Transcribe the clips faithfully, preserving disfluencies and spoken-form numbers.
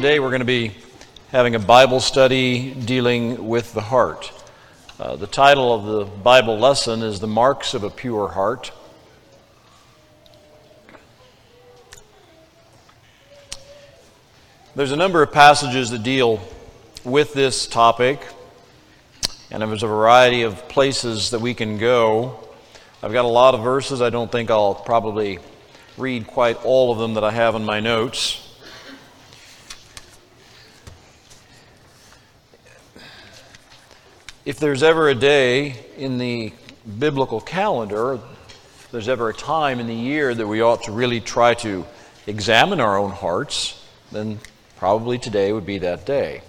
Today we're going to be having a Bible study dealing with the heart. Uh, the title of the Bible lesson is The Marks of a Pure Heart. There's a number of passages that deal with this topic, and there's a variety of places that we can go. I've got a lot of verses. I don't think I'll probably read quite all of them that I have in my notes. If there's ever a day in the biblical calendar, if there's ever a time in the year that we ought to really try to examine our own hearts, then probably today would be that day.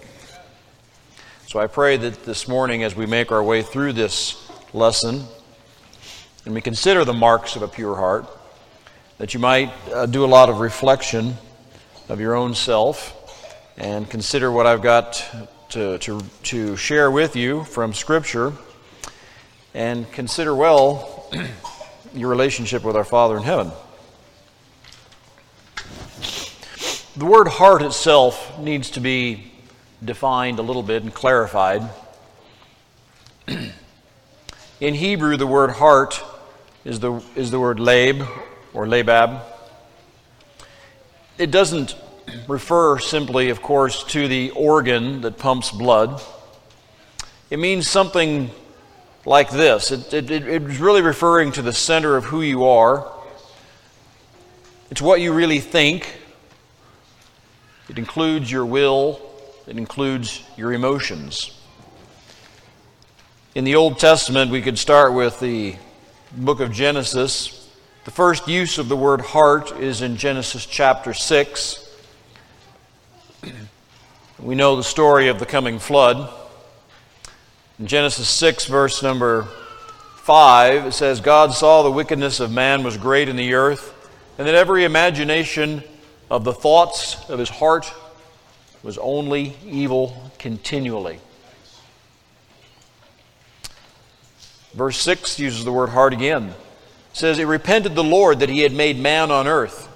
So I pray that this morning, as we make our way through this lesson and we consider the marks of a pure heart, that you might uh, do a lot of reflection of your own self and consider what I've got to, to, to share with you from Scripture, and consider well your relationship with our Father in heaven. The word heart itself needs to be defined a little bit and clarified. In Hebrew, the word heart is the is the word leb or labab. It doesn't refer simply, of course, to the organ that pumps blood. It means something like this. It, it, it, it's really referring to the center of who you are. It's what you really think. It includes your will. It includes your emotions. In the Old Testament, we could start with the book of Genesis. The first use of the word heart is in Genesis chapter six. We know the story of the coming flood. In Genesis six, verse number five, it says, God saw the wickedness of man was great in the earth, and that every imagination of the thoughts of his heart was only evil continually. Verse six uses the word heart again. It says, it repented the Lord that he had made man on earth,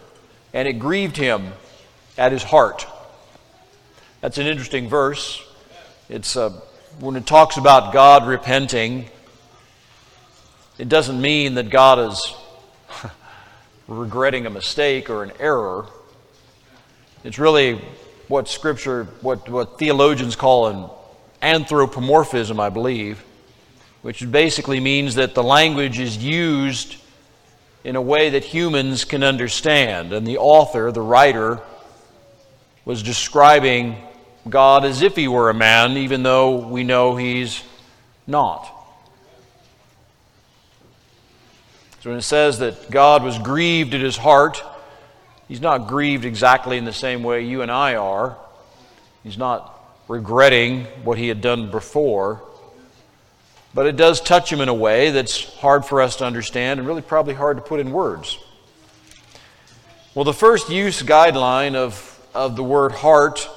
and it grieved him at his heart. That's an interesting verse. It's uh, when it talks about God repenting, it doesn't mean that God is regretting a mistake or an error. It's really what Scripture, what, what theologians call an anthropomorphism, I believe, which basically means that the language is used in a way that humans can understand. And the author, the writer, was describing God as if he were a man, even though we know he's not. So when it says that God was grieved at his heart, he's not grieved exactly in the same way you and I are. He's not regretting what he had done before. But it does touch him in a way that's hard for us to understand and really probably hard to put in words. Well, the first use guideline of, of the word heart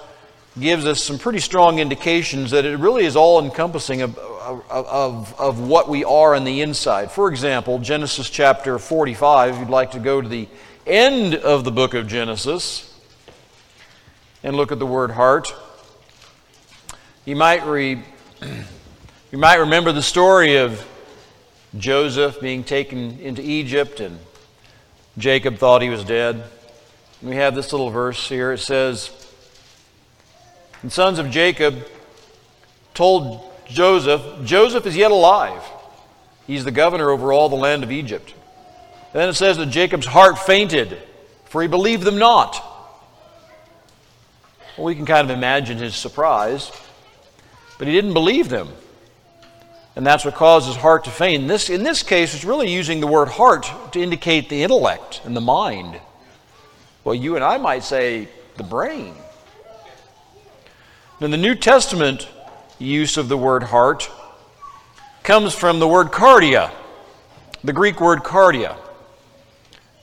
gives us some pretty strong indications that it really is all-encompassing of, of, of, of what we are on the inside. For example, Genesis chapter forty-five, if you'd like to go to the end of the book of Genesis and look at the word heart. You might re, you might remember the story of Joseph being taken into Egypt, and Jacob thought he was dead. And we have this little verse here. It says, "The sons of Jacob told Joseph, Joseph is yet alive. He's the governor over all the land of Egypt." And then it says that Jacob's heart fainted, for he believed them not. Well, we can kind of imagine his surprise, but he didn't believe them. And that's what caused his heart to faint. This, in this case, it's really using the word heart to indicate the intellect and the mind. Well, you and I might say the brain. In the New Testament, use of the word heart comes from the word cardia, the Greek word cardia.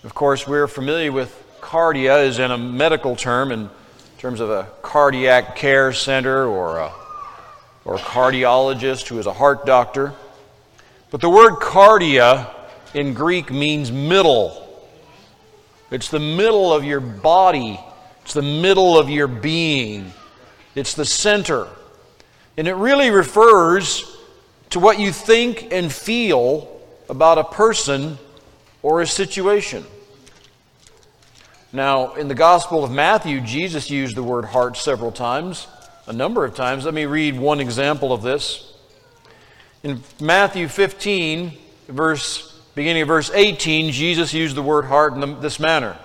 Of course, we're familiar with cardia as in a medical term, in terms of a cardiac care center or a or a cardiologist who is a heart doctor. But the word cardia in Greek means middle. It's the middle of your body It's the middle of your being. It's the center. And it really refers to what you think and feel about a person or a situation. Now, in the Gospel of Matthew, Jesus used the word heart several times, a number of times. Let me read one example of this. In Matthew fifteen, verse, beginning of verse eighteen, Jesus used the word heart in this manner.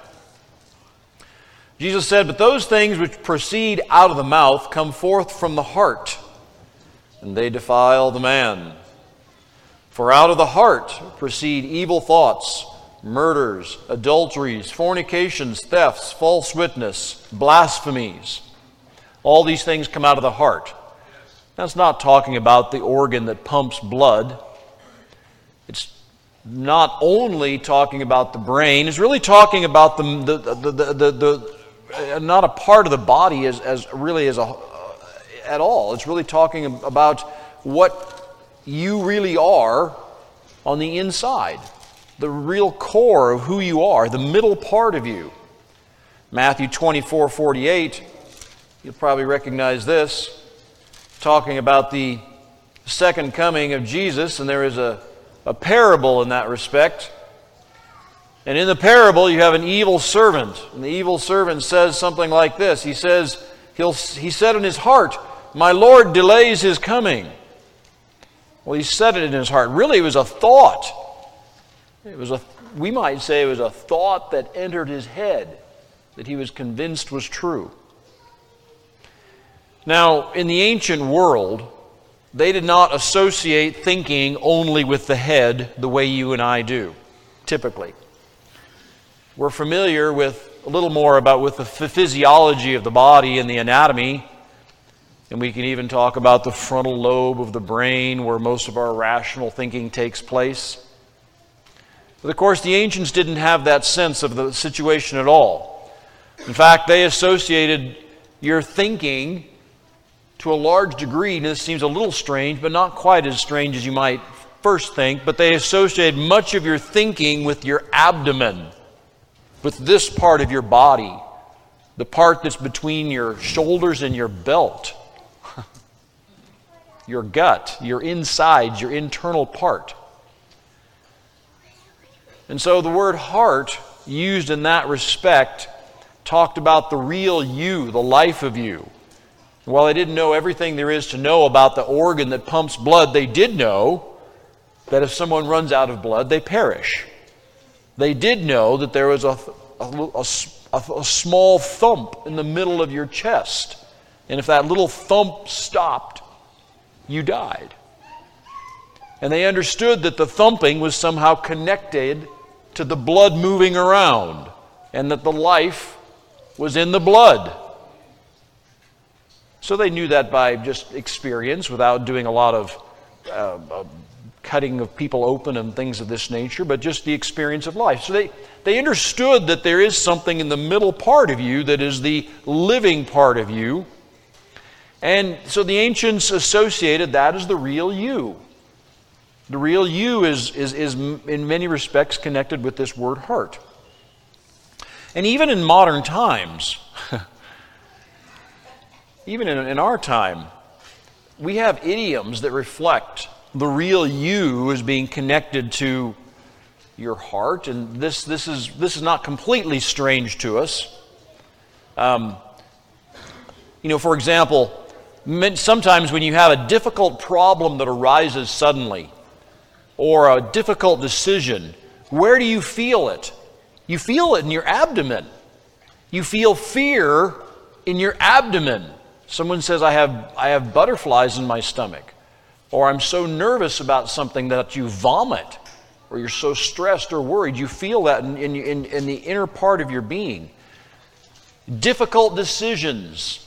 Jesus said, "But those things which proceed out of the mouth come forth from the heart, and they defile the man. For out of the heart proceed evil thoughts, murders, adulteries, fornications, thefts, false witness, blasphemies." All these things come out of the heart. That's not talking about the organ that pumps blood. It's not only talking about the brain. It's really talking about the the the the, the, the not a part of the body as, as really as a, uh, at all. It's really talking about what you really are on the inside, the real core of who you are, the middle part of you. Matthew twenty-four forty-eight, you'll probably recognize this, talking about the second coming of Jesus, and there is a, a parable in that respect. And in the parable, you have an evil servant. And the evil servant says something like this. He says, he'll, he said in his heart, "My Lord delays his coming." Well, he said it in his heart. Really, it was a thought. It was a, we might say it was a thought that entered his head that he was convinced was true. Now, in the ancient world, they did not associate thinking only with the head the way you and I do, typically. We're familiar with a little more about with the physiology of the body and the anatomy, and we can even talk about the frontal lobe of the brain where most of our rational thinking takes place. But of course, the ancients didn't have that sense of the situation at all. In fact, they associated your thinking to a large degree, and this seems a little strange, but not quite as strange as you might first think, but they associated much of your thinking with your abdomen, with this part of your body, the part that's between your shoulders and your belt, your gut, your insides, your internal part. And so the word heart, used in that respect, talked about the real you, the life of you. And while they didn't know everything there is to know about the organ that pumps blood, they did know that if someone runs out of blood, they perish. They did know that there was a, a, a, a small thump in the middle of your chest. And if that little thump stopped, you died. And they understood that the thumping was somehow connected to the blood moving around and that the life was in the blood. So they knew that by just experience without doing a lot of Uh, uh, cutting of people open and things of this nature, but just the experience of life. So they, they understood that there is something in the middle part of you that is the living part of you. And so the ancients associated that as the real you. The real you is, is, is in many respects connected with this word heart. And even in modern times, even in, in our time, we have idioms that reflect the real you is being connected to your heart, and this this is this is not completely strange to us. Um, you know, for example, sometimes when you have a difficult problem that arises suddenly, or a difficult decision, where do you feel it? You feel it in your abdomen. You feel fear in your abdomen. Someone says, "I have I have butterflies in my stomach." Or "I'm so nervous about something that you vomit," or "you're so stressed or worried." You feel that in, in, in the inner part of your being. Difficult decisions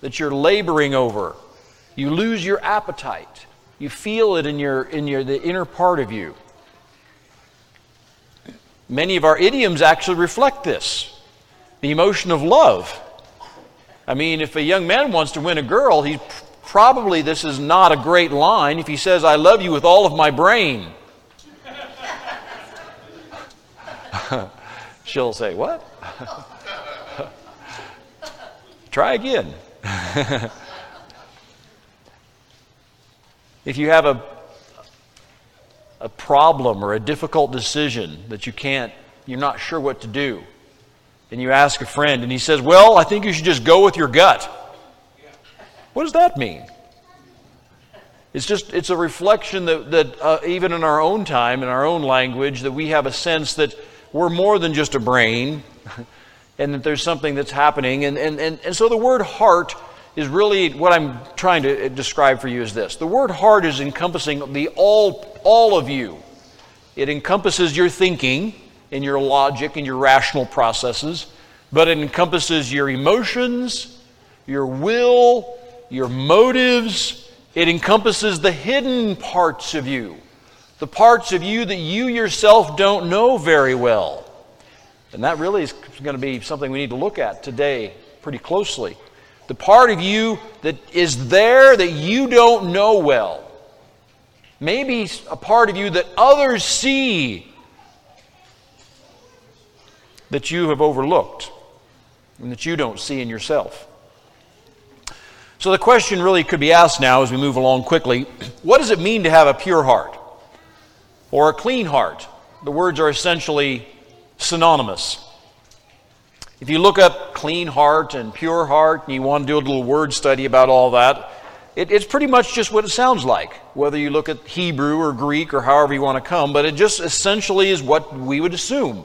that you're laboring over. You lose your appetite. You feel it in your in your the inner part of you. Many of our idioms actually reflect this. The emotion of love. I mean, if a young man wants to win a girl, he's probably this is not a great line if he says, "I love you with all of my brain." She'll say, "What?" try again. If you have a a problem or a difficult decision that you can't, you're not sure what to do, and you ask a friend and he says, well, I think you should just go with your gut. What does that mean? It's just, it's a reflection that, that uh, even in our own time, in our own language, that we have a sense that we're more than just a brain and that there's something that's happening. And, and, and, and so the word heart is really, what I'm trying to describe for you is this. The word heart is encompassing the all, all of you. It encompasses your thinking and your logic and your rational processes, but it encompasses your emotions, your will, your motives. It encompasses the hidden parts of you, the parts of you that you yourself don't know very well. And that really is going to be something we need to look at today pretty closely. The part of you that is there that you don't know well. Maybe a part of you that others see that you have overlooked and that you don't see in yourself. So the question really could be asked now as we move along quickly, what does it mean to have a pure heart or a clean heart? The words are essentially synonymous. If you look up clean heart and pure heart and you want to do a little word study about all that, it, it's pretty much just what it sounds like, whether you look at Hebrew or Greek or however you want to come, but it just essentially is what we would assume.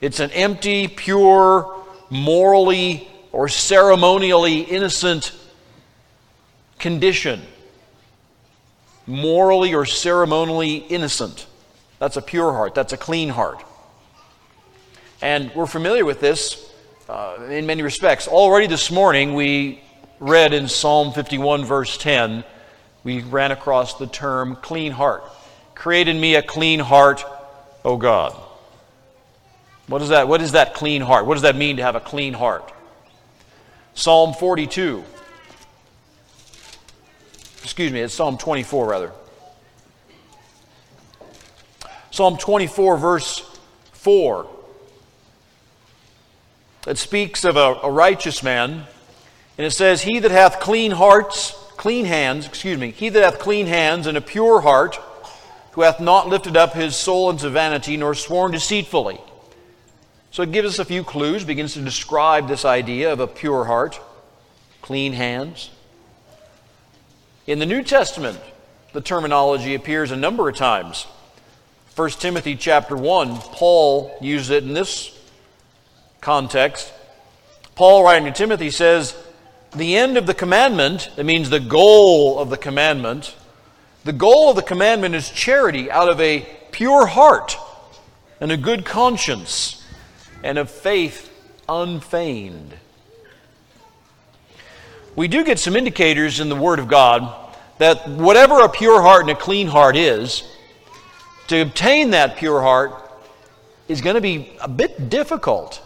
It's an empty, pure, morally or ceremonially innocent condition, morally or ceremonially innocent. That's a pure heart. That's a clean heart. And we're familiar with this uh, in many respects. Already this morning we read in Psalm fifty-one verse ten, we ran across the term clean heart. Create in me a clean heart, O God. What is that? What is that clean heart? What does that mean to have a clean heart? Psalm forty-two. Excuse me, it's Psalm twenty-four, rather. Psalm twenty-four, verse four. It speaks of a, a righteous man, and it says, He that hath clean hearts, clean hands, excuse me, he that hath clean hands and a pure heart, who hath not lifted up his soul unto vanity, nor sworn deceitfully. So it gives us a few clues, begins to describe this idea of a pure heart, clean hands. In the New Testament, the terminology appears a number of times. First Timothy chapter one, Paul used it in this context. Paul, writing to Timothy, says, the end of the commandment, that means the goal of the commandment, the goal of the commandment is charity out of a pure heart and a good conscience and of faith unfeigned. We do get some indicators in the Word of God that whatever a pure heart and a clean heart is, to obtain that pure heart is going to be a bit difficult.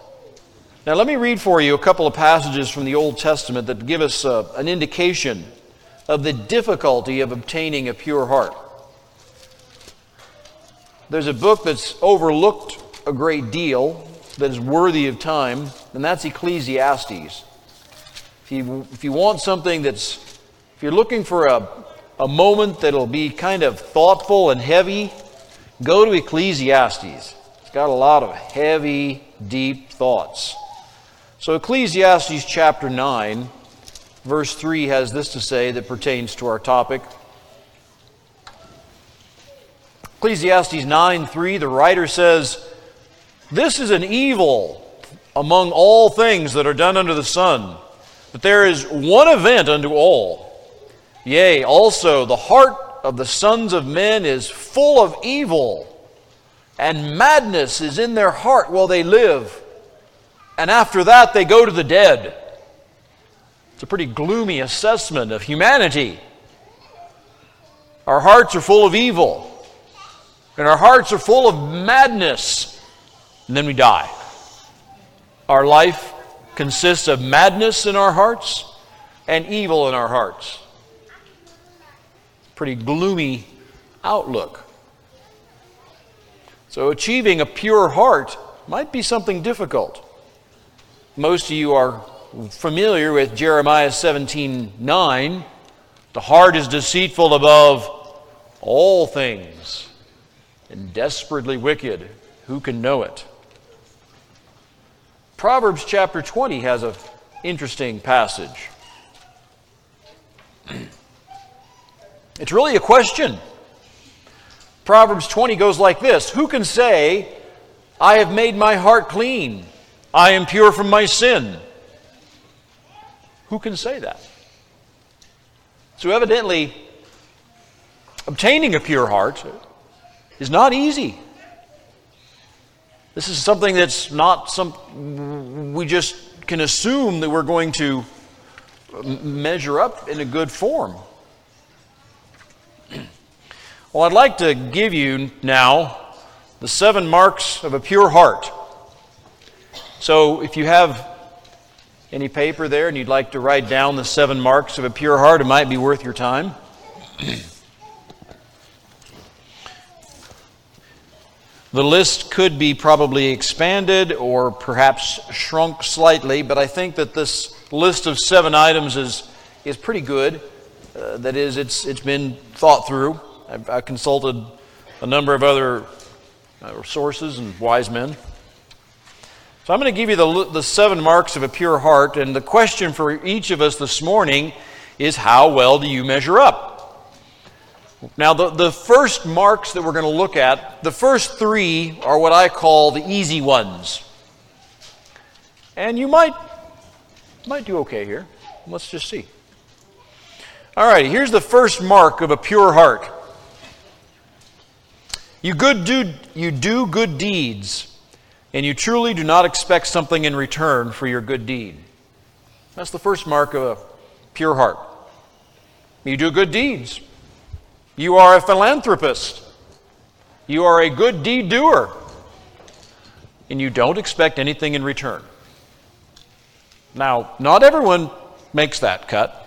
Now let me read for you a couple of passages from the Old Testament that give us uh, an indication of the difficulty of obtaining a pure heart. There's a book that's overlooked a great deal that is worthy of time, and that's Ecclesiastes. If you, if you want something that's, if you're looking for a, a moment that'll be kind of thoughtful and heavy, go to Ecclesiastes. It's got a lot of heavy, deep thoughts. So Ecclesiastes chapter nine, verse three has this to say that pertains to our topic. Ecclesiastes nine three, the writer says, this is an evil among all things that are done under the sun, but there is one event unto all. Yea, also the heart of the sons of men is full of evil, and madness is in their heart while they live, and after that they go to the dead. It's a pretty gloomy assessment of humanity. Our hearts are full of evil, and our hearts are full of madness, and then we die. Our life consists of madness in our hearts and evil in our hearts. Pretty gloomy outlook. So achieving a pure heart might be something difficult. Most of you are familiar with Jeremiah seventeen nine, the heart is deceitful above all things and desperately wicked. Who can know it? Proverbs chapter twenty has an interesting passage. It's really a question. Proverbs twenty goes like this. Who can say, I have made my heart clean, I am pure from my sin? Who can say that? So evidently, obtaining a pure heart is not easy. This is something that's not some we just can assume that we're going to measure up in a good form. Well, I'd like to give you now the seven marks of a pure heart. So if you have any paper there and you'd like to write down the seven marks of a pure heart, it might be worth your time. The list could be probably expanded or perhaps shrunk slightly, but I think that this list of seven items is is pretty good. Uh, that is, it's it's been thought through. I've, I consulted a number of other uh, sources and wise men. So I'm going to give you the the seven marks of a pure heart, and the question for each of us this morning is, how well do you measure up? Now, the, the first marks that we're going to look at, the first three are what I call the easy ones. And you might, might do okay here. Let's just see. All right, here's the first mark of a pure heart. You, good do, you do good deeds, and you truly do not expect something in return for your good deed. That's the first mark of a pure heart. You do good deeds. You are a philanthropist. You are a good deed doer. And you don't expect anything in return. Now, not everyone makes that cut.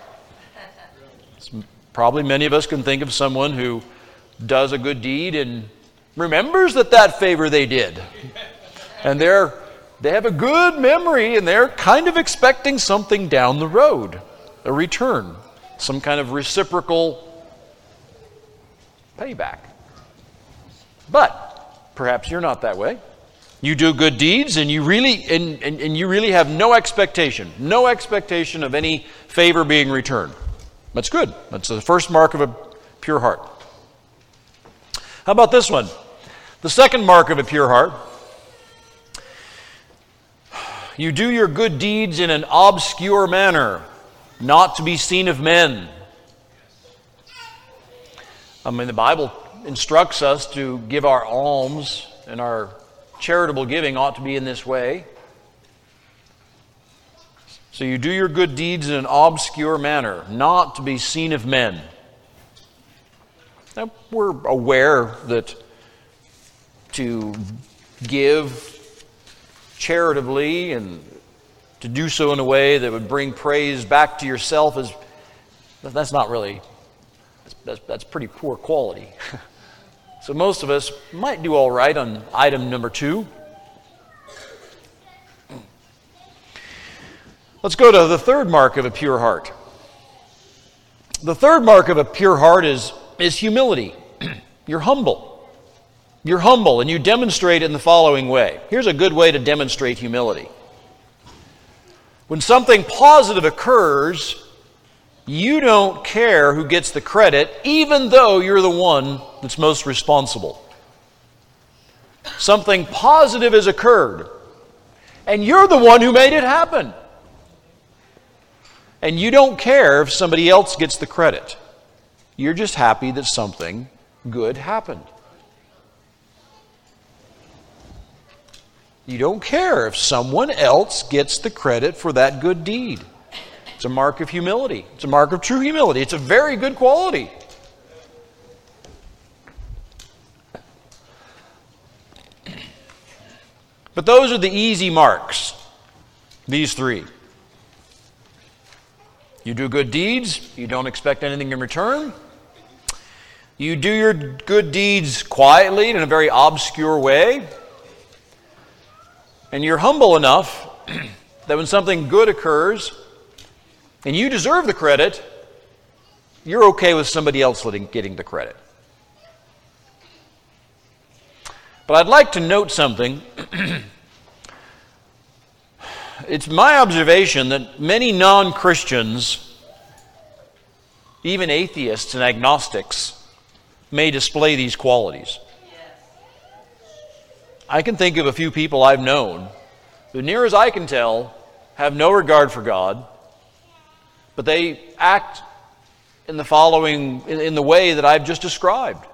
Probably many of us can think of someone who does a good deed and remembers that that favor they did. And they're, they have a good memory, and they're kind of expecting something down the road, a return, some kind of reciprocal payback. But perhaps you're not that way. You do good deeds, and you really and, and, and you really have no expectation, no expectation of any favor being returned. That's good. That's the first mark of a pure heart. How about this one? The second mark of a pure heart. You do your good deeds in an obscure manner, not to be seen of men. I mean, the Bible instructs us to give our alms, and our charitable giving ought to be in this way. So you do your good deeds in an obscure manner, not to be seen of men. Now, we're aware that to give charitably and to do so in a way that would bring praise back to yourself is, that's not really... That's, that's pretty poor quality. So most of us might do all right on item number two. Let's go to the third mark of a pure heart. The third mark of a pure heart is, is humility. You're humble. You're humble, and you demonstrate in the following way. Here's a good way to demonstrate humility. When something positive occurs, you don't care who gets the credit, even though you're the one that's most responsible. Something positive has occurred, and you're the one who made it happen. And you don't care if somebody else gets the credit. You're just happy that something good happened. You don't care if someone else gets the credit for that good deed. It's a mark of humility. It's a mark of true humility. It's a very good quality. But those are the easy marks, these three. You do good deeds. You don't expect anything in return. You do your good deeds quietly in a very obscure way. And you're humble enough that when something good occurs, and you deserve the credit, you're okay with somebody else letting, getting the credit. But I'd like to note something. It's my observation that many non-Christians, even atheists and agnostics, may display these qualities. I can think of a few people I've known who, near as I can tell, have no regard for God, but they act in the following, in, in the way that I've just described.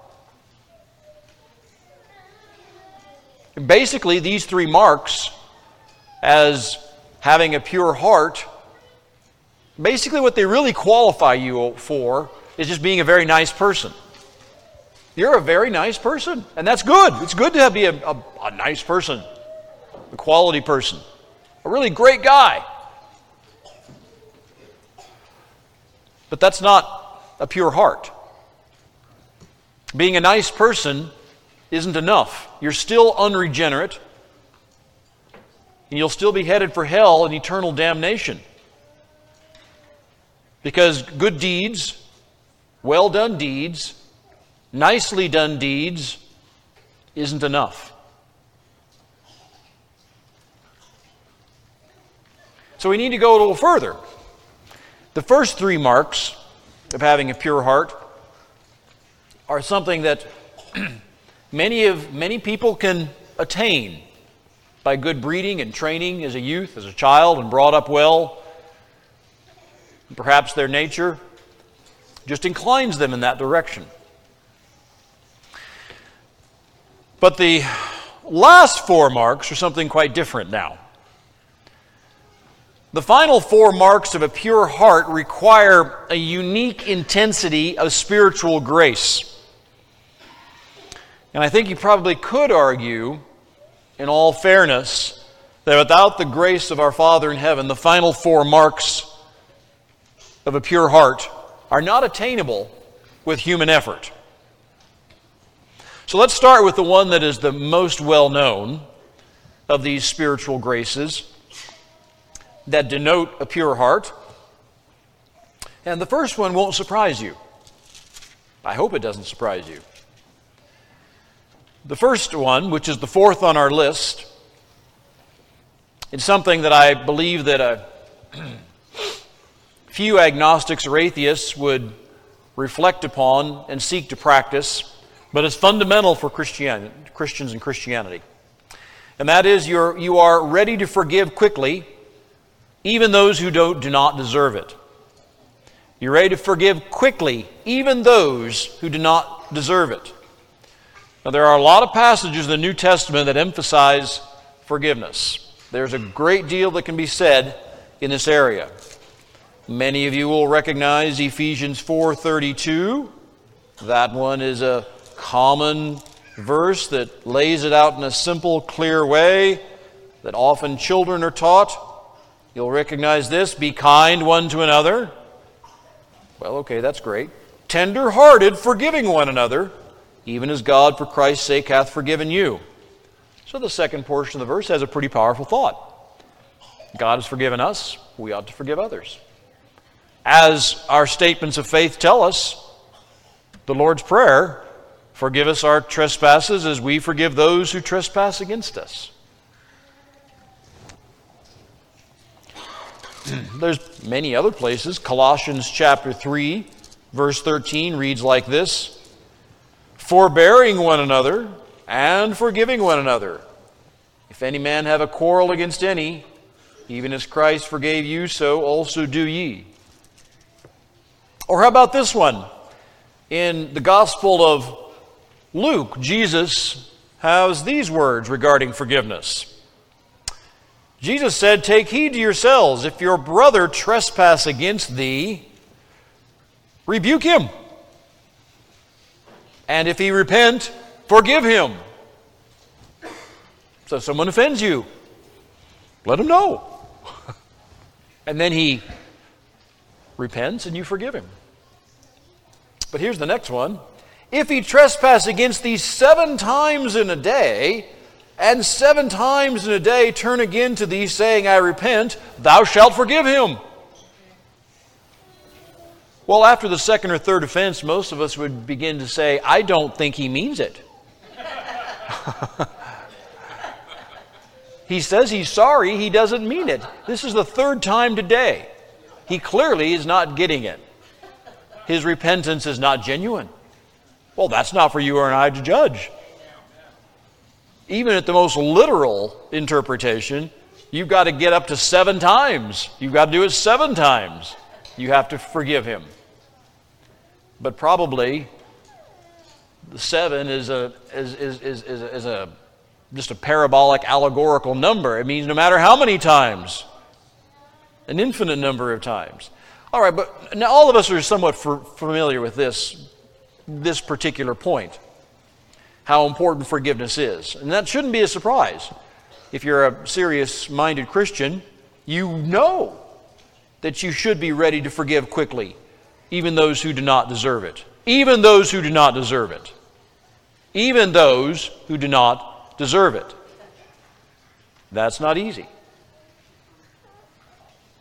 Basically, these three marks, as having a pure heart, basically what they really qualify you for is just being a very nice person. You're a very nice person, and that's good. It's good to be a, a, a nice person, a quality person, a really great guy. But that's not a pure heart. Being a nice person isn't enough. You're still unregenerate, and you'll still be headed for hell and eternal damnation. Because good deeds, well done deeds, nicely done deeds, isn't enough. So we need to go a little further. The first three marks of having a pure heart are something that many of many people can attain by good breeding and training as a youth, as a child, and brought up well. Perhaps their nature just inclines them in that direction. But the last four marks are something quite different now. The final four marks of a pure heart require a unique intensity of spiritual grace. And I think you probably could argue, in all fairness, that without the grace of our Father in heaven, the final four marks of a pure heart are not attainable with human effort. So let's start with the one that is the most well-known of these spiritual graces that denote a pure heart. And the first one won't surprise you. I hope it doesn't surprise you. The first one, which is the fourth on our list, is something that I believe that a few agnostics or atheists would reflect upon and seek to practice, but it's fundamental for Christian, Christians and Christianity. And that is, you're, you are ready to forgive quickly, even those who don't, do not deserve it. You're ready to forgive quickly, even those who do not deserve it. Now, there are a lot of passages in the New Testament that emphasize forgiveness. There's a great deal that can be said in this area. Many of you will recognize Ephesians four thirty-two. That one is a common verse that lays it out in a simple, clear way that often children are taught. You'll recognize this: be kind one to another. Well, okay, that's great. Tender-hearted, forgiving one another, even as God for Christ's sake hath forgiven you. So the second portion of the verse has a pretty powerful thought. God has forgiven us, we ought to forgive others. As our statements of faith tell us, the Lord's Prayer, forgive us our trespasses as we forgive those who trespass against us. There's many other places. Colossians chapter three, verse thirteen reads like this: forbearing one another and forgiving one another. If any man have a quarrel against any, even as Christ forgave you, so also do ye. Or how about this one? In the Gospel of Luke, Jesus has these words regarding forgiveness. Jesus said, take heed to yourselves. If your brother trespass against thee, rebuke him. And if he repent, forgive him. So if someone offends you, let him know. And then he repents and you forgive him. But here's the next one. If he trespass against thee seven times in a day, and seven times in a day turn again to thee, saying, I repent, thou shalt forgive him. Well, after the second or third offense, most of us would begin to say, I don't think he means it. He says he's sorry, he doesn't mean it. This is the third time today. He clearly is not getting it. His repentance is not genuine. Well, that's not for you or I to judge. Even at the most literal interpretation, you've got to get up to seven times. You've got to do it seven times. You have to forgive him. But probably the seven is a is is is is a, is a just a parabolic, allegorical number. It means no matter how many times, an infinite number of times. All right, but now all of us are somewhat familiar with this, this particular point, how important forgiveness is. And that shouldn't be a surprise. If you're a serious-minded Christian, you know that you should be ready to forgive quickly, even those who do not deserve it. Even those who do not deserve it. Even those who do not deserve it. That's not easy.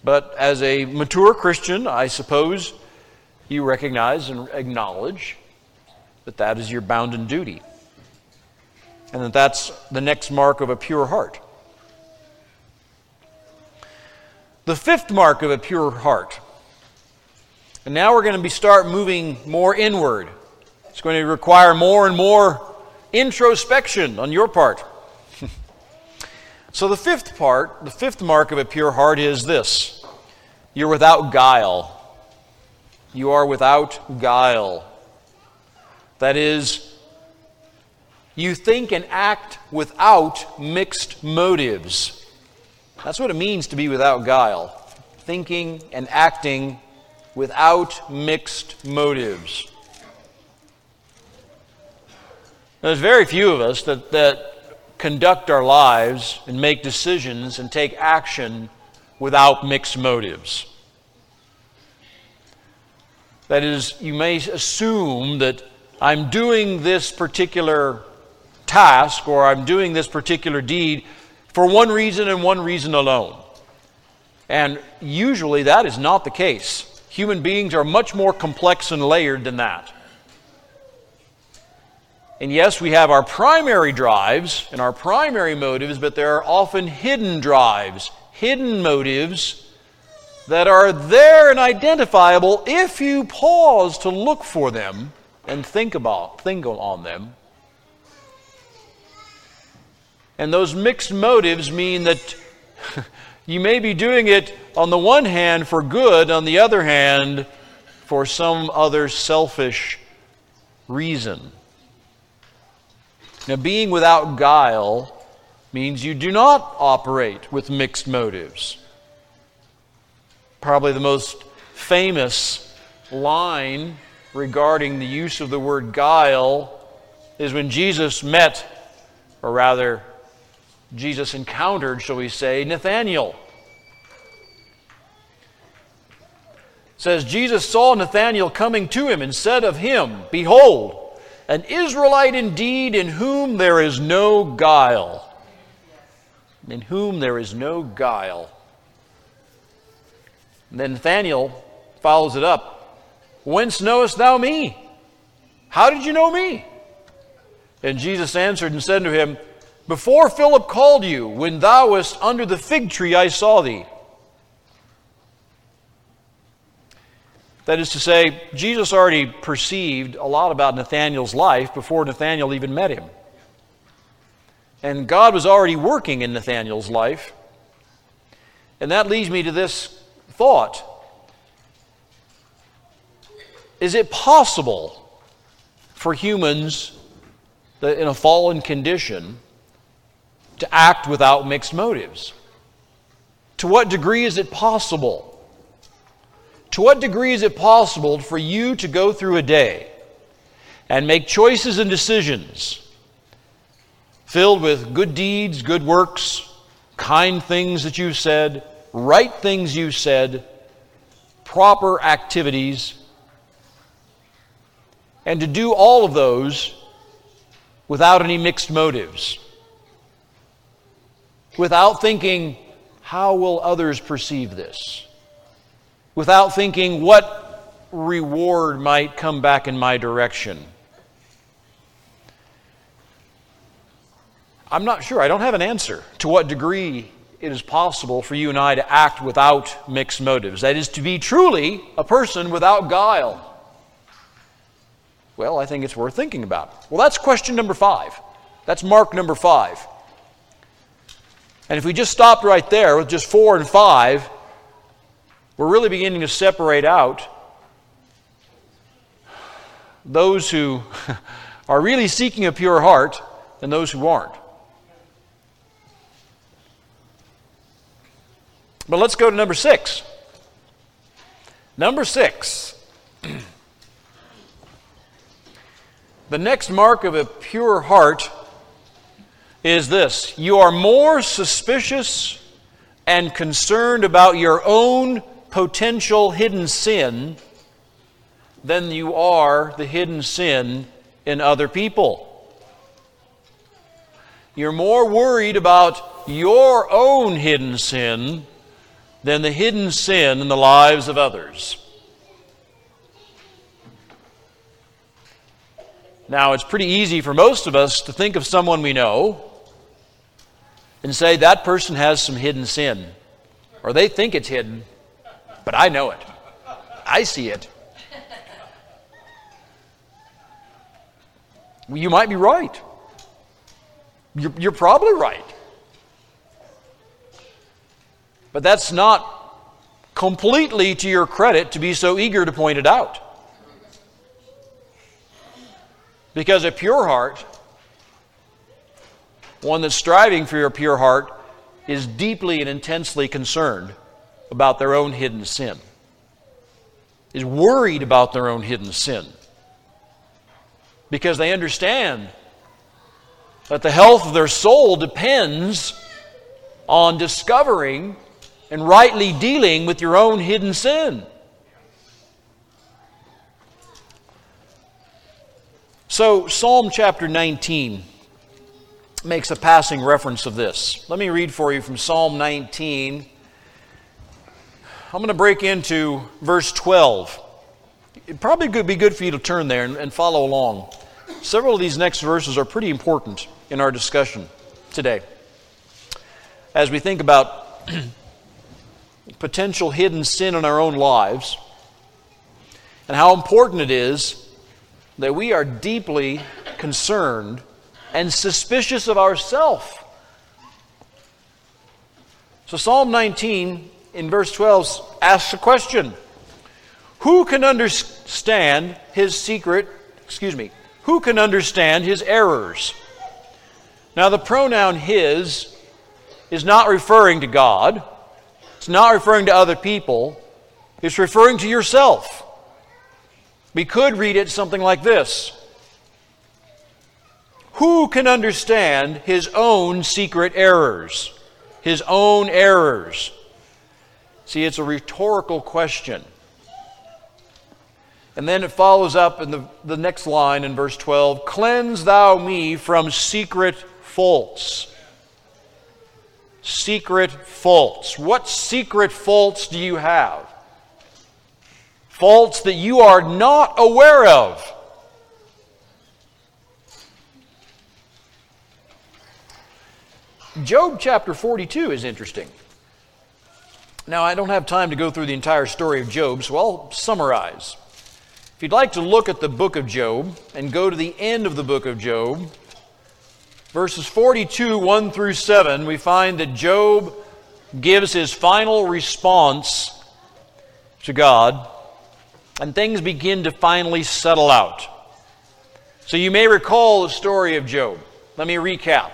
But as a mature Christian, I suppose you recognize and acknowledge that that is your bounden duty, and that that's the next mark of a pure heart. The fifth mark of a pure heart. And now we're going to be start moving more inward. It's going to require more and more introspection on your part. So the fifth part, the fifth mark of a pure heart is this. You're without guile. You are without guile. That is, you think and act without mixed motives. That's what it means to be without guile. Thinking and acting without mixed motives. Now, there's very few of us that, that conduct our lives and make decisions and take action without mixed motives. That is, you may assume that I'm doing this particular task or I'm doing this particular deed for one reason and one reason alone. And usually that is not the case. Human beings are much more complex and layered than that. And yes, we have our primary drives and our primary motives, but there are often hidden drives, hidden motives that are there and identifiable if you pause to look for them and think about, think on them. And those mixed motives mean that you may be doing it on the one hand for good, on the other hand for some other selfish reason. Now, being without guile means you do not operate with mixed motives. Probably the most famous line regarding the use of the word guile is when Jesus met, or rather, Jesus encountered, shall we say, Nathanael. It says, Jesus saw Nathanael coming to him and said of him, Behold, an Israelite indeed, in whom there is no guile. In whom there is no guile. And then Nathanael follows it up. Whence knowest thou me? How did you know me? And Jesus answered and said to him, Before Philip called you, when thou wast under the fig tree, I saw thee. That is to say, Jesus already perceived a lot about Nathanael's life before Nathanael even met him. And God was already working in Nathanael's life. And that leads me to this thought. Is it possible for humans that in a fallen condition to act without mixed motives? To what degree is it possible? To what degree is it possible for you to go through a day and make choices and decisions filled with good deeds, good works, kind things that you've said, right things you've said, proper activities, and to do all of those without any mixed motives? without thinking, how will others perceive this? Without thinking, what reward might come back in my direction? I'm not sure. I don't have an answer to what degree it is possible for you and I to act without mixed motives. That is, to be truly a person without guile. Well, I think it's worth thinking about. Well, that's question number five. That's mark number five. And if we just stopped right there with just four and five, we're really beginning to separate out those who are really seeking a pure heart and those who aren't. But let's go to number six. Number six. The next mark of a pure heart is this: you are more suspicious and concerned about your own potential hidden sin than you are the hidden sin in other people. You're more worried about your own hidden sin than the hidden sin in the lives of others. Now, it's pretty easy for most of us to think of someone we know and say, that person has some hidden sin. Or they think it's hidden, but I know it. I see it. Well, you might be right. You're, you're probably right. But that's not completely to your credit to be so eager to point it out. Because a pure heart, one that's striving for your pure heart, is deeply and intensely concerned about their own hidden sin, is worried about their own hidden sin, because they understand that the health of their soul depends on discovering and rightly dealing with your own hidden sin. So Psalm chapter nineteen makes a passing reference of this. Let me read for you from Psalm nineteen. I'm going to break into verse twelve. It probably could be good for you to turn there and, and follow along. Several of these next verses are pretty important in our discussion today, as we think about potential hidden sin in our own lives and how important it is that we are deeply concerned and suspicious of ourselves. So Psalm nineteen in verse twelve asks a question. Who can understand his secret, excuse me, who can understand his errors? Now the pronoun his is not referring to God. It's not referring to other people. It's referring to yourself. We could read it something like this: who can understand his own secret errors? His own errors. See, it's a rhetorical question. And then it follows up in the, the next line in verse twelve, cleanse thou me from secret faults. Secret faults. What secret faults do you have? Faults that you are not aware of. Job chapter forty-two is interesting. Now, I don't have time to go through the entire story of Job, so I'll summarize. If you'd like to look at the book of Job and go to the end of the book of Job, verses forty-two, one through seven, we find that Job gives his final response to God, and things begin to finally settle out. So you may recall the story of Job. Let me recap.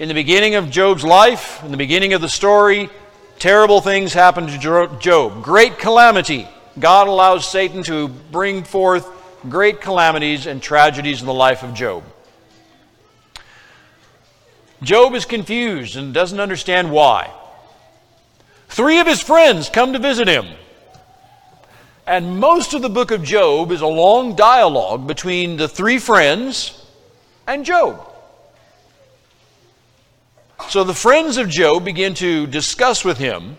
In the beginning of Job's life, in the beginning of the story, terrible things happened to Job. Great calamity. God allows Satan to bring forth great calamities and tragedies in the life of Job. Job is confused and doesn't understand why. Three of his friends come to visit him. And most of the book of Job is a long dialogue between the three friends and Job. So the friends of Job begin to discuss with him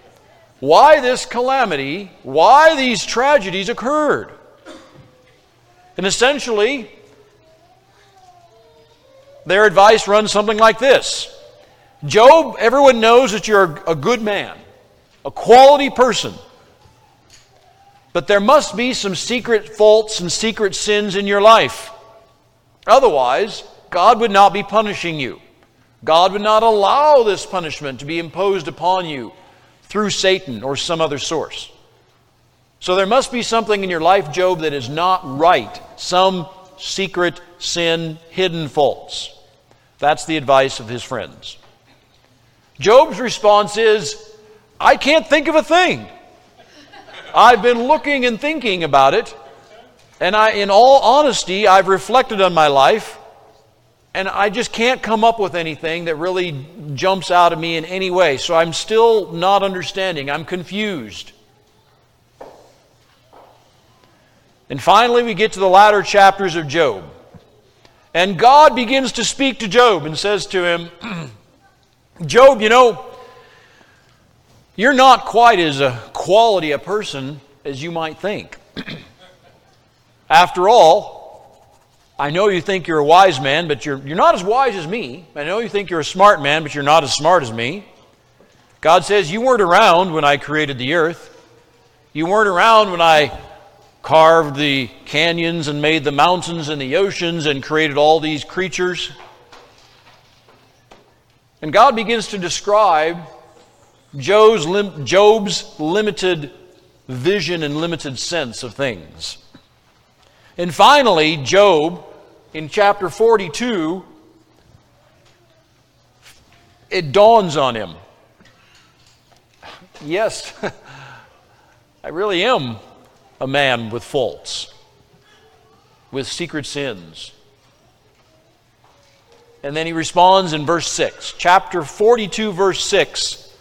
why this calamity, why these tragedies occurred. And essentially, their advice runs something like this. Job, everyone knows that you're a good man, a quality person. But there must be some secret faults and secret sins in your life. Otherwise, God would not be punishing you. God would not allow this punishment to be imposed upon you through Satan or some other source. So there must be something in your life, Job, that is not right. Some secret sin, hidden faults. That's the advice of his friends. Job's response is, I can't think of a thing. I've been looking and thinking about it, and I, in all honesty, I've reflected on my life, and I just can't come up with anything that really jumps out of me in any way. So I'm still not understanding. I'm confused. And finally, we get to the latter chapters of Job. And God begins to speak to Job and says to him, Job, you know, you're not quite as a quality a person as you might think. After all, I know you think you're a wise man, but you're, you're not as wise as me. I know you think you're a smart man, but you're not as smart as me. God says, you weren't around when I created the earth. You weren't around when I carved the canyons and made the mountains and the oceans and created all these creatures. And God begins to describe Job's, lim- Job's limited vision and limited sense of things. And finally, Job, in chapter forty-two, it dawns on him. Yes, I really am a man with faults, with secret sins. And then he responds in verse six. Chapter forty-two, verse six,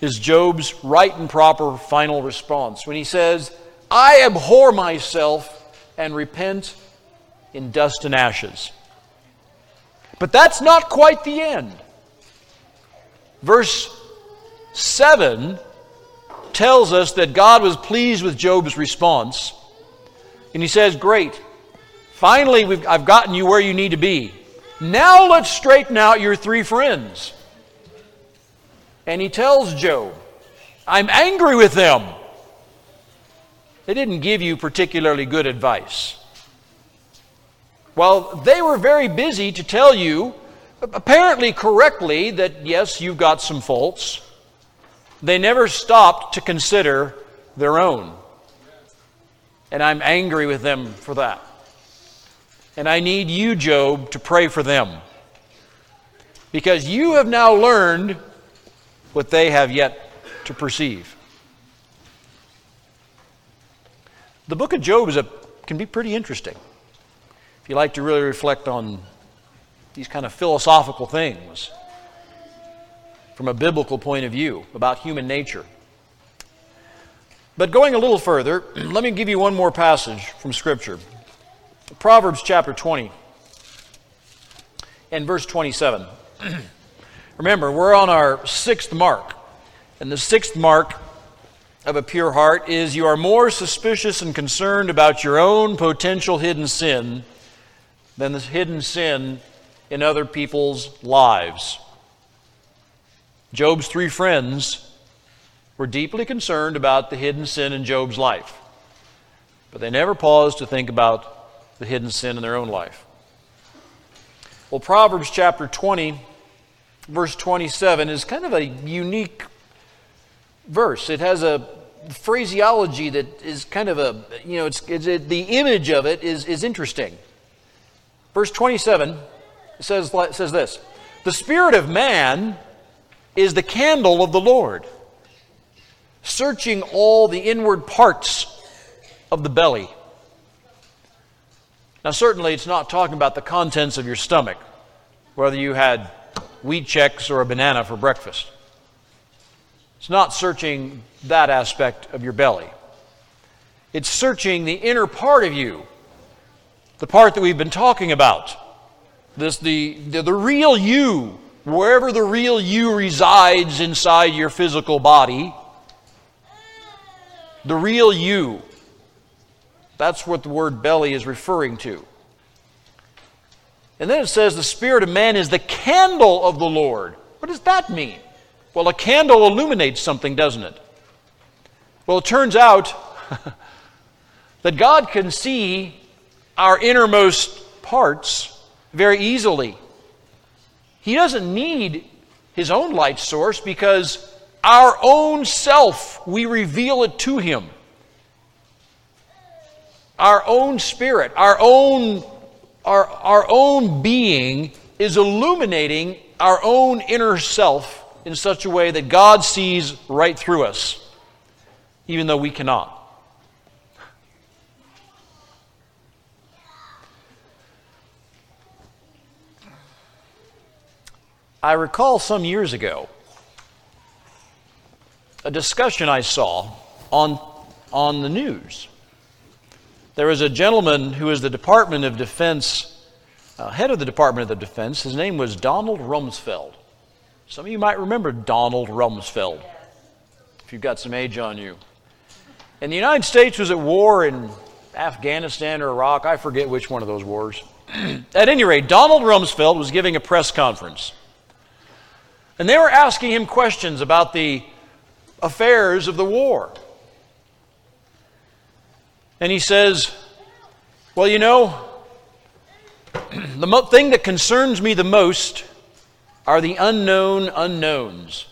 is Job's right and proper final response when he says, I abhor myself and repent in dust and ashes. But that's not quite the end. Verse seven tells us that God was pleased with Job's response. And he says, great, finally we've, I've gotten you where you need to be. Now let's straighten out your three friends. And he tells Job, I'm angry with them. They didn't give you particularly good advice. While they were very busy to tell you, apparently correctly, that yes, you've got some faults, they never stopped to consider their own. And I'm angry with them for that. And I need you, Job, to pray for them. Because you have now learned what they have yet to perceive. The book of Job is a, can be pretty interesting if you like to really reflect on these kind of philosophical things from a biblical point of view about human nature. But going a little further, let me give you one more passage from Scripture. Proverbs chapter twenty and verse twenty-seven. Remember, we're on our sixth mark, and the sixth mark of a pure heart is you are more suspicious and concerned about your own potential hidden sin than the hidden sin in other people's lives. Job's three friends were deeply concerned about the hidden sin in Job's life, but they never paused to think about the hidden sin in their own life. Well, Proverbs chapter twenty, verse twenty-seven is kind of a unique verse. It has a phraseology that is kind of a, you know, it's, it's it, the image of it is, is interesting. Verse twenty-seven says, says this, the spirit of man is the candle of the Lord, searching all the inward parts of the belly. Now certainly it's not talking about the contents of your stomach, whether you had wheat checks or a banana for breakfast. It's not searching that aspect of your belly. It's searching the inner part of you, the part that we've been talking about, this the, the, the real you wherever the real you resides inside your physical body, the real you, that's what the word belly is referring to. And then it says the spirit of man is the candle of the Lord. What does that mean? Well, a candle illuminates something, doesn't it? Well, it turns out that God can see our innermost parts very easily. He doesn't need His own light source because our own self, we reveal it to Him. Our own spirit, our own, our, our own being is illuminating our own inner self in such a way that God sees right through us, even though we cannot. I recall some years ago a discussion I saw on, on the news. There was a gentleman who was the Department of Defense, uh, head of the Department of Defense. His name was Donald Rumsfeld. Some of you might remember Donald Rumsfeld, if you've got some age on you. And the United States was at war in Afghanistan or Iraq. I forget which one of those wars. At any rate, Donald Rumsfeld was giving a press conference. And they were asking him questions about the affairs of the war. And he says, well, you know, the mo- thing that concerns me the most are the unknown unknowns.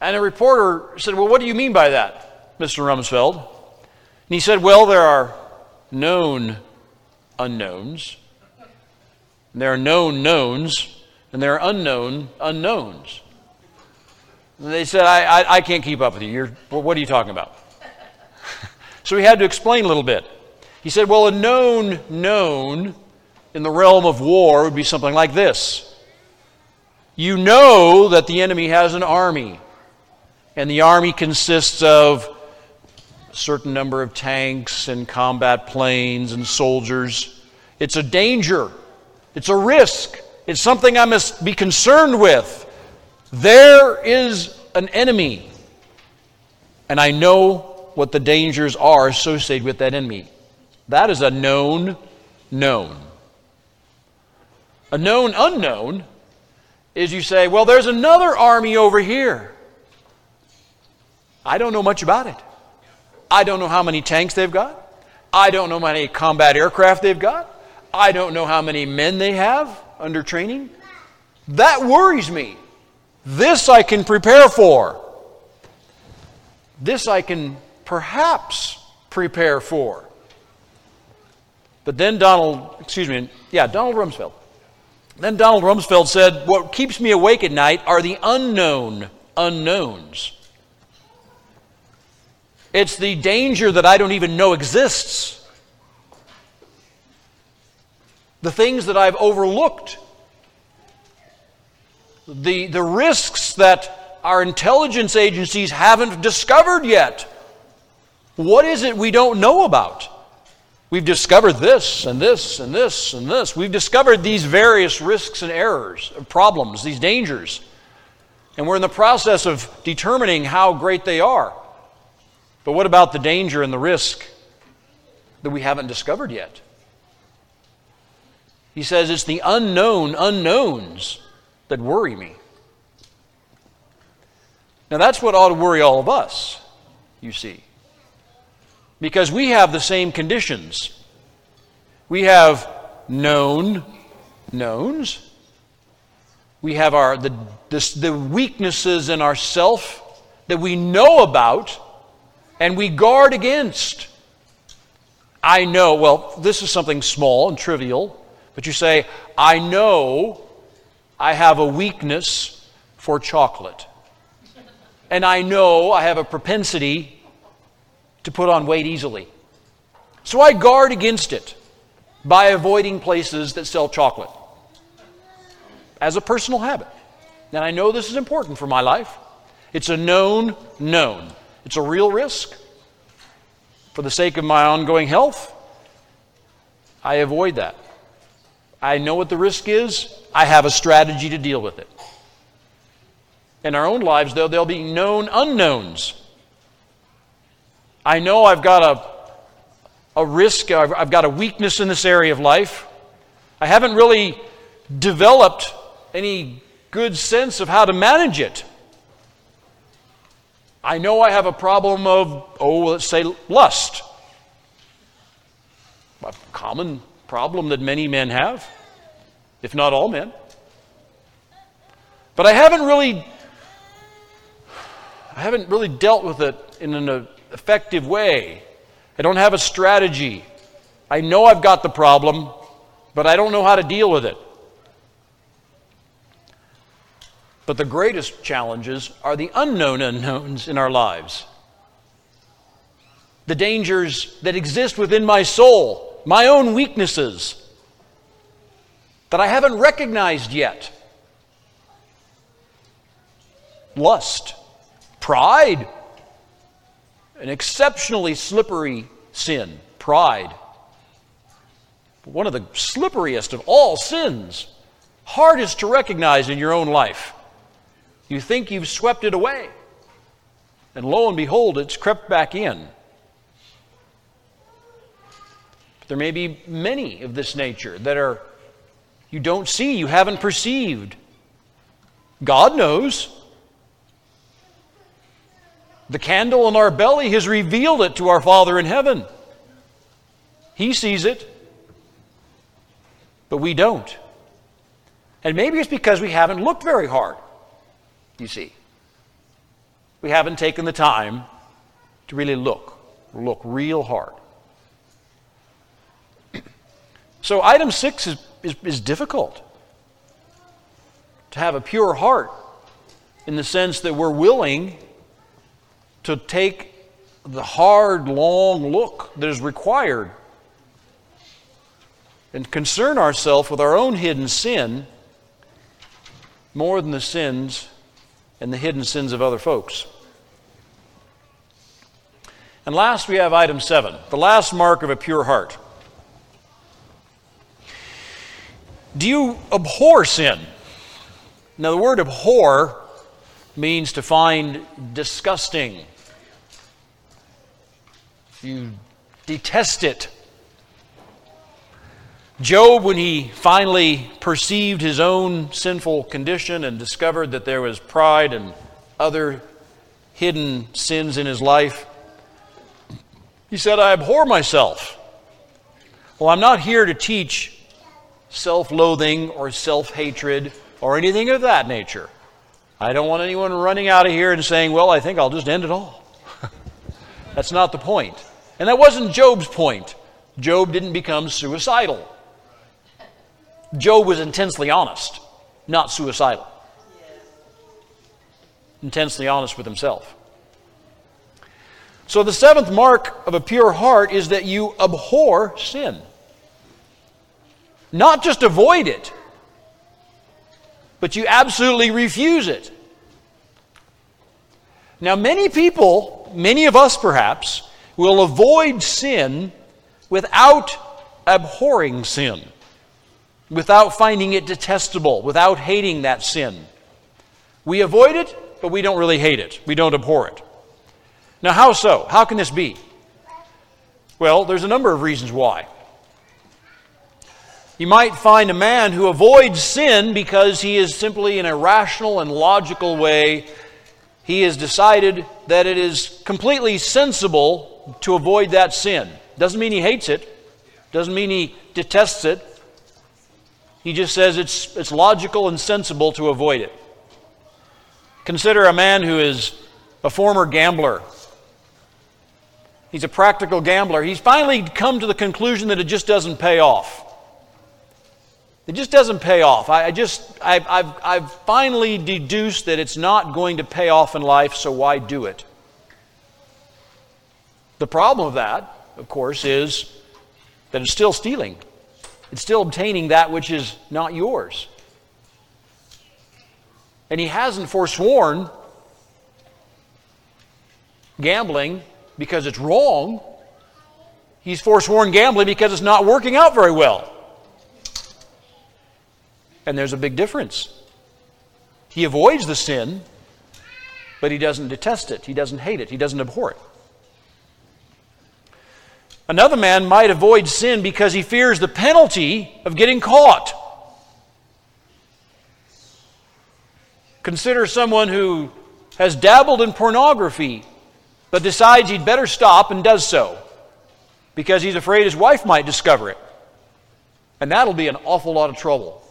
And a reporter said, well, what do you mean by that, Mister Rumsfeld? And he said, well, there are known unknowns, and there are known knowns, and there are unknown unknowns. And they said, I, I, I can't keep up with you. You're, what are you talking about? So he had to explain a little bit. He said, well, a known known in the realm of war would be something like this. You know that the enemy has an army, and the army consists of a certain number of tanks and combat planes and soldiers. It's a danger. It's a risk. It's something I must be concerned with. There is an enemy, and I know what the dangers are associated with that enemy. That is a known known. A known unknown is you say, well, there's another army over here. I don't know much about it. I don't know how many tanks they've got. I don't know how many combat aircraft they've got. I don't know how many men they have under training. That worries me. This I can prepare for. This I can perhaps prepare for. But then Donald, excuse me, yeah, Donald Rumsfeld. Then Donald Rumsfeld said, what keeps me awake at night are the unknown unknowns. It's the danger that I don't even know exists. The things that I've overlooked. The, the risks that our intelligence agencies haven't discovered yet. What is it we don't know about? We've discovered this and this and this and this. We've discovered these various risks and errors, problems, these dangers. And we're in the process of determining how great they are. But what about the danger and the risk that we haven't discovered yet? He says it's the unknown unknowns that worry me. Now that's what ought to worry all of us, you see. Because we have the same conditions. We have known knowns. We have our the this, the weaknesses in ourself that we know about and we guard against. I know, well, this is something small and trivial, but you say, I know I have a weakness for chocolate. And I know I have a propensity to put on weight easily. So I guard against it by avoiding places that sell chocolate as a personal habit. And I know this is important for my life. It's a known known. It's a real risk. For the sake of my ongoing health, I avoid that. I know what the risk is. I have a strategy to deal with it. In our own lives, though, there'll be known unknowns. I know I've got a, a risk, I've, I've got a weakness in this area of life. I haven't really developed any good sense of how to manage it. I know I have a problem of, oh, let's say lust. A common problem that many men have, if not all men. But I haven't really, I haven't really dealt with it in an effective way. I don't have a strategy. I know I've got the problem, but I don't know how to deal with it. But the greatest challenges are the unknown unknowns in our lives. The dangers that exist within my soul, my own weaknesses that I haven't recognized yet. Lust, pride, an exceptionally slippery sin, pride. One of the slipperiest of all sins, hardest to recognize in your own life. You think you've swept it away, and lo and behold, it's crept back in. But there may be many of this nature that are you don't see, you haven't perceived. God knows. The candle in our belly has revealed it to our Father in heaven. He sees it, but we don't. And maybe it's because we haven't looked very hard. You see, we haven't taken the time to really look, look real hard. So item six is, is, is difficult. To have a pure heart in the sense that we're willing to take the hard, long look that is required and concern ourselves with our own hidden sin more than the sins and the hidden sins of other folks. And last we have item seven, the last mark of a pure heart. Do you abhor sin? Now the word abhor means to find disgusting. You detest it. Job, when he finally perceived his own sinful condition and discovered that there was pride and other hidden sins in his life, he said, I abhor myself. Well, I'm not here to teach self-loathing or self-hatred or anything of that nature. I don't want anyone running out of here and saying, well, I think I'll just end it all. That's not the point. And that wasn't Job's point. Job didn't become suicidal. Job was intensely honest, not suicidal. Intensely honest with himself. So the seventh mark of a pure heart is that you abhor sin. Not just avoid it, but you absolutely refuse it. Now many people, many of us perhaps, will avoid sin without abhorring sin. Without finding it detestable, without hating that sin. We avoid it, but we don't really hate it. We don't abhor it. Now, how so? How can this be? Well, there's a number of reasons why. You might find a man who avoids sin because he is simply, in a rational and logical way, he has decided that it is completely sensible to avoid that sin. Doesn't mean he hates it. Doesn't mean he detests it. He just says it's it's logical and sensible to avoid it. Consider a man who is a former gambler. He's a practical gambler. He's finally come to the conclusion that it just doesn't pay off. It just doesn't pay off. I, I just I've, I've I've finally deduced that it's not going to pay off in life, so why do it? The problem of that, of course, is that it's still stealing. It's still obtaining that which is not yours. And he hasn't forsworn gambling because it's wrong. He's forsworn gambling because it's not working out very well. And there's a big difference. He avoids the sin, but he doesn't detest it. He doesn't hate it. He doesn't abhor it. Another man might avoid sin because he fears the penalty of getting caught. Consider someone who has dabbled in pornography, but decides he'd better stop and does so because he's afraid his wife might discover it. And that'll be an awful lot of trouble.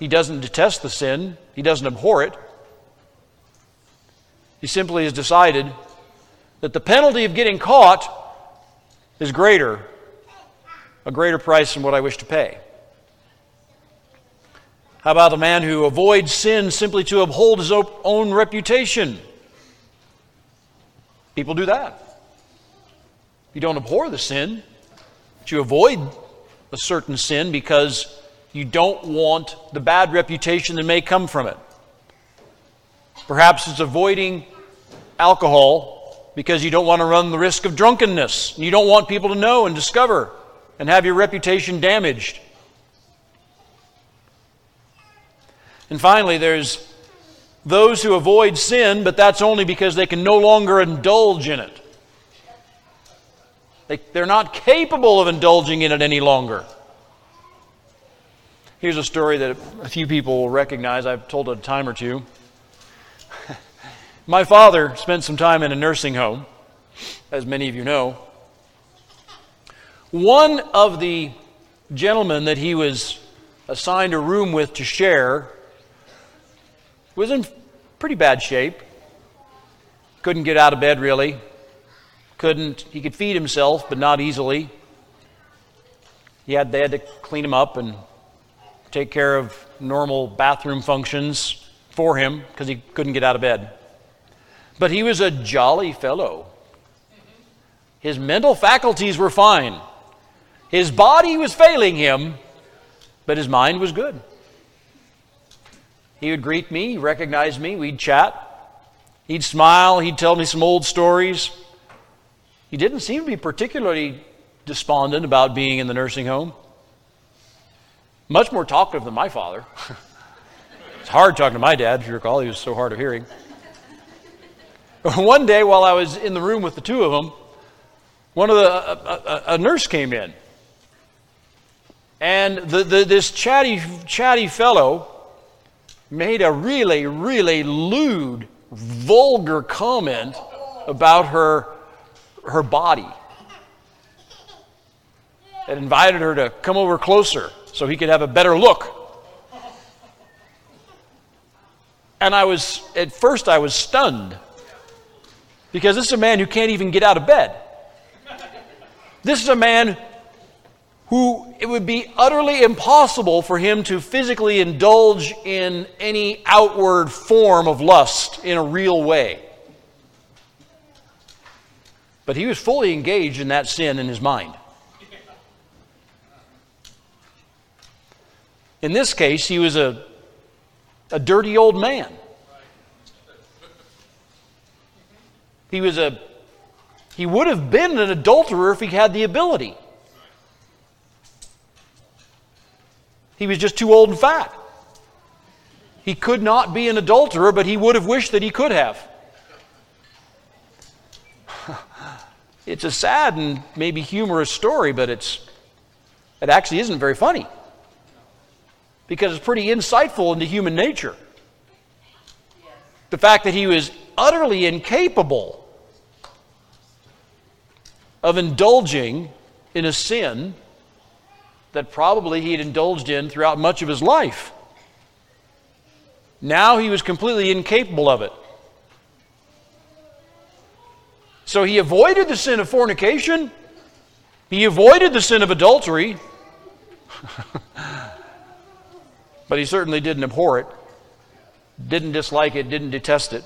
He doesn't detest the sin. He doesn't abhor it. He simply has decided that the penalty of getting caught is greater, a greater price than what I wish to pay. How about a man who avoids sin simply to uphold his own reputation? People do that. You don't abhor the sin, but you avoid a certain sin because you don't want the bad reputation that may come from it. Perhaps it's avoiding alcohol because you don't want to run the risk of drunkenness. You don't want people to know and discover and have your reputation damaged. And finally, there's those who avoid sin, but that's only because they can no longer indulge in it. They, they're not capable of indulging in it any longer. Here's a story that a few people will recognize. I've told it a time or two. My father spent some time in a nursing home, as many of you know. One of the gentlemen that he was assigned a room with to share was in pretty bad shape. Couldn't get out of bed, really. Couldn't. He could feed himself, but not easily. He had, they had to clean him up and take care of normal bathroom functions for him because he couldn't get out of bed. But he was a jolly fellow. His mental faculties were fine. His body was failing him, but his mind was good. He would greet me, recognize me, we'd chat. He'd smile, he'd tell me some old stories. He didn't seem to be particularly despondent about being in the nursing home. Much more talkative than my father. It's hard talking to my dad, if you recall, he was so hard of hearing. One day while I was in the room with the two of them, one of the, a, a, a nurse came in. And the, the, this chatty, chatty fellow made a really, really lewd, vulgar comment about her, her body. It invited her to come over closer so he could have a better look. And I was, at first I was stunned because this is a man who can't even get out of bed. This is a man who it would be utterly impossible for him to physically indulge in any outward form of lust in a real way. But he was fully engaged in that sin in his mind. In this case, he was a, a dirty old man. He was a, he would have been an adulterer if he had the ability. He was just too old and fat. He could not be an adulterer, but he would have wished that he could have. It's a sad and maybe humorous story, but it's it actually isn't very funny because it's pretty insightful into human nature. The fact that he was utterly incapable of indulging in a sin that probably he had indulged in throughout much of his life. Now he was completely incapable of it. So he avoided the sin of fornication. He avoided the sin of adultery. But he certainly didn't abhor it, didn't dislike it, didn't detest it.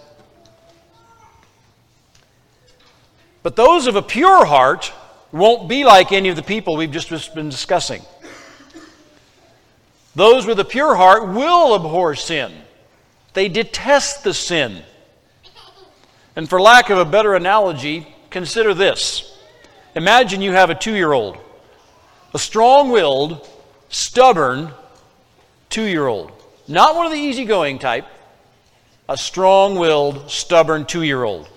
But those of a pure heart won't be like any of the people we've just been discussing. Those with a pure heart will abhor sin. They detest the sin. And for lack of a better analogy, consider this. Imagine you have a two-year-old a strong-willed, stubborn two-year-old. Not one of the easygoing type. A strong-willed, stubborn two-year-old.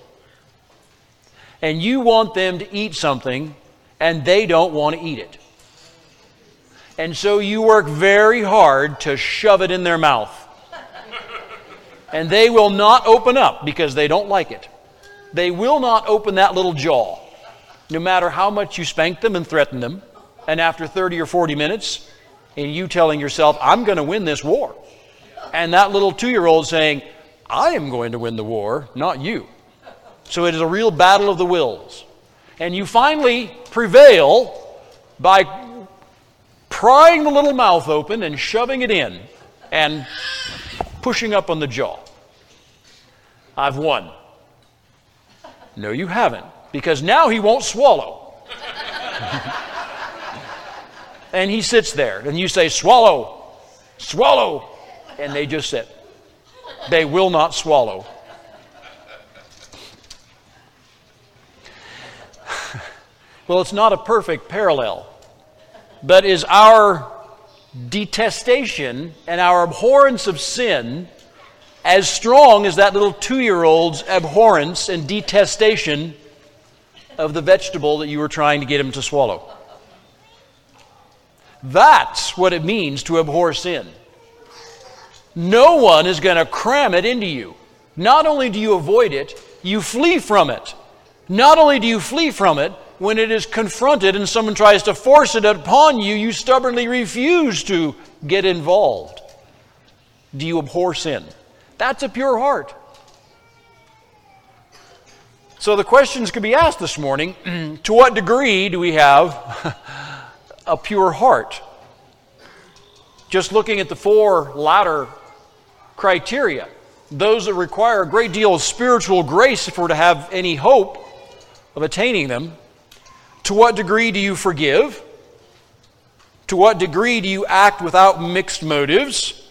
And you want them to eat something, and they don't want to eat it. And so you work very hard to shove it in their mouth. And they will not open up because they don't like it. They will not open that little jaw, no matter how much you spank them and threaten them. And after thirty or forty minutes, and you telling yourself, I'm going to win this war. And that little two-year-old saying, I am going to win the war, not you. So it is a real battle of the wills. And you finally prevail by prying the little mouth open and shoving it in and pushing up on the jaw. I've won. No, you haven't, because now he won't swallow. And he sits there, and you say, swallow, swallow. And they just sit. They will not swallow. Well, it's not a perfect parallel, but is our detestation and our abhorrence of sin as strong as that little two-year-old's abhorrence and detestation of the vegetable that you were trying to get him to swallow? That's what it means to abhor sin. No one is going to cram it into you. Not only do you avoid it, you flee from it. Not only do you flee from it, when it is confronted and someone tries to force it upon you, you stubbornly refuse to get involved. Do you abhor sin? That's a pure heart. So the questions could be asked this morning, to what degree do we have a pure heart? Just looking at the four latter criteria, those that require a great deal of spiritual grace if we're to have any hope of attaining them. To what degree do you forgive? To what degree do you act without mixed motives?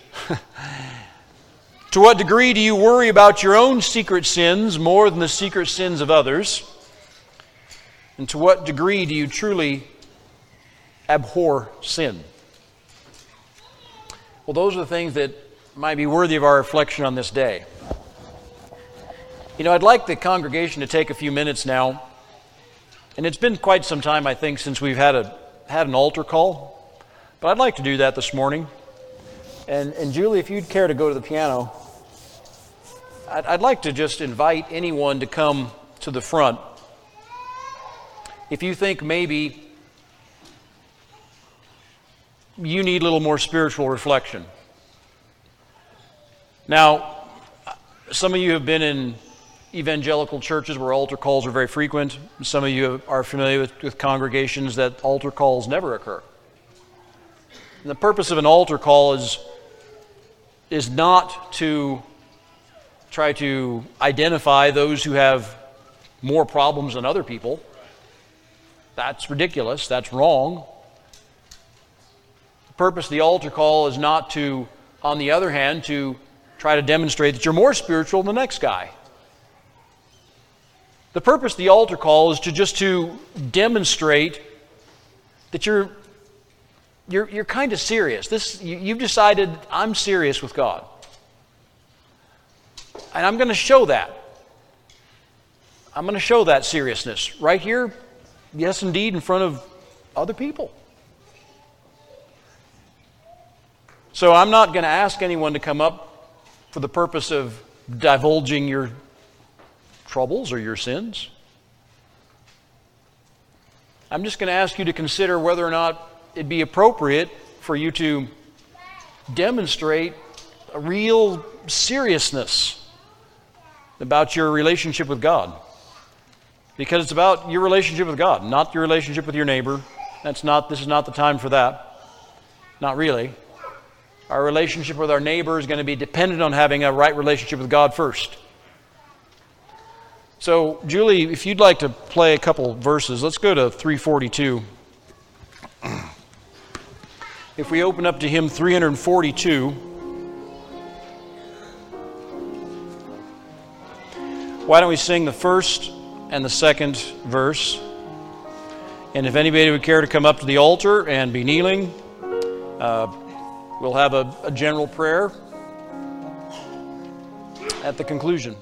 To what degree do you worry about your own secret sins more than the secret sins of others? And to what degree do you truly abhor sin? Well, those are the things that might be worthy of our reflection on this day. You know, I'd like the congregation to take a few minutes now, and it's been quite some time, I think, since we've had a had an altar call, but I'd like to do that this morning. And and Julie, if you'd care to go to the piano, I'd, I'd like to just invite anyone to come to the front. If you think maybe you need a little more spiritual reflection. Now, some of you have been in evangelical churches where altar calls are very frequent. Some of you are familiar with, with congregations that altar calls never occur. And the purpose of an altar call is, is not to try to identify those who have more problems than other people. That's ridiculous. That's wrong. The purpose of the altar call is not to, on the other hand, to try to demonstrate that you're more spiritual than the next guy. The purpose of the altar call is to just to demonstrate that you're you're you're kind of serious. This you, you've decided I'm serious with God, and I'm going to show that. I'm going to show that seriousness right here, yes, indeed, in front of other people. So I'm not going to ask anyone to come up for the purpose of divulging your troubles or your sins. I'm just going to ask you to consider whether or not it'd be appropriate for you to demonstrate a real seriousness about your relationship with God. Because it's about your relationship with God, not your relationship with your neighbor. That's not, this is not the time for that. Not really. Our relationship with our neighbor is going to be dependent on having a right relationship with God first. So, Julie, if you'd like to play a couple verses, let's go to three forty-two. If we open up to hymn three forty-two, why don't we sing the first and the second verse? And if anybody would care to come up to the altar and be kneeling, uh, we'll have a, a general prayer at the conclusion.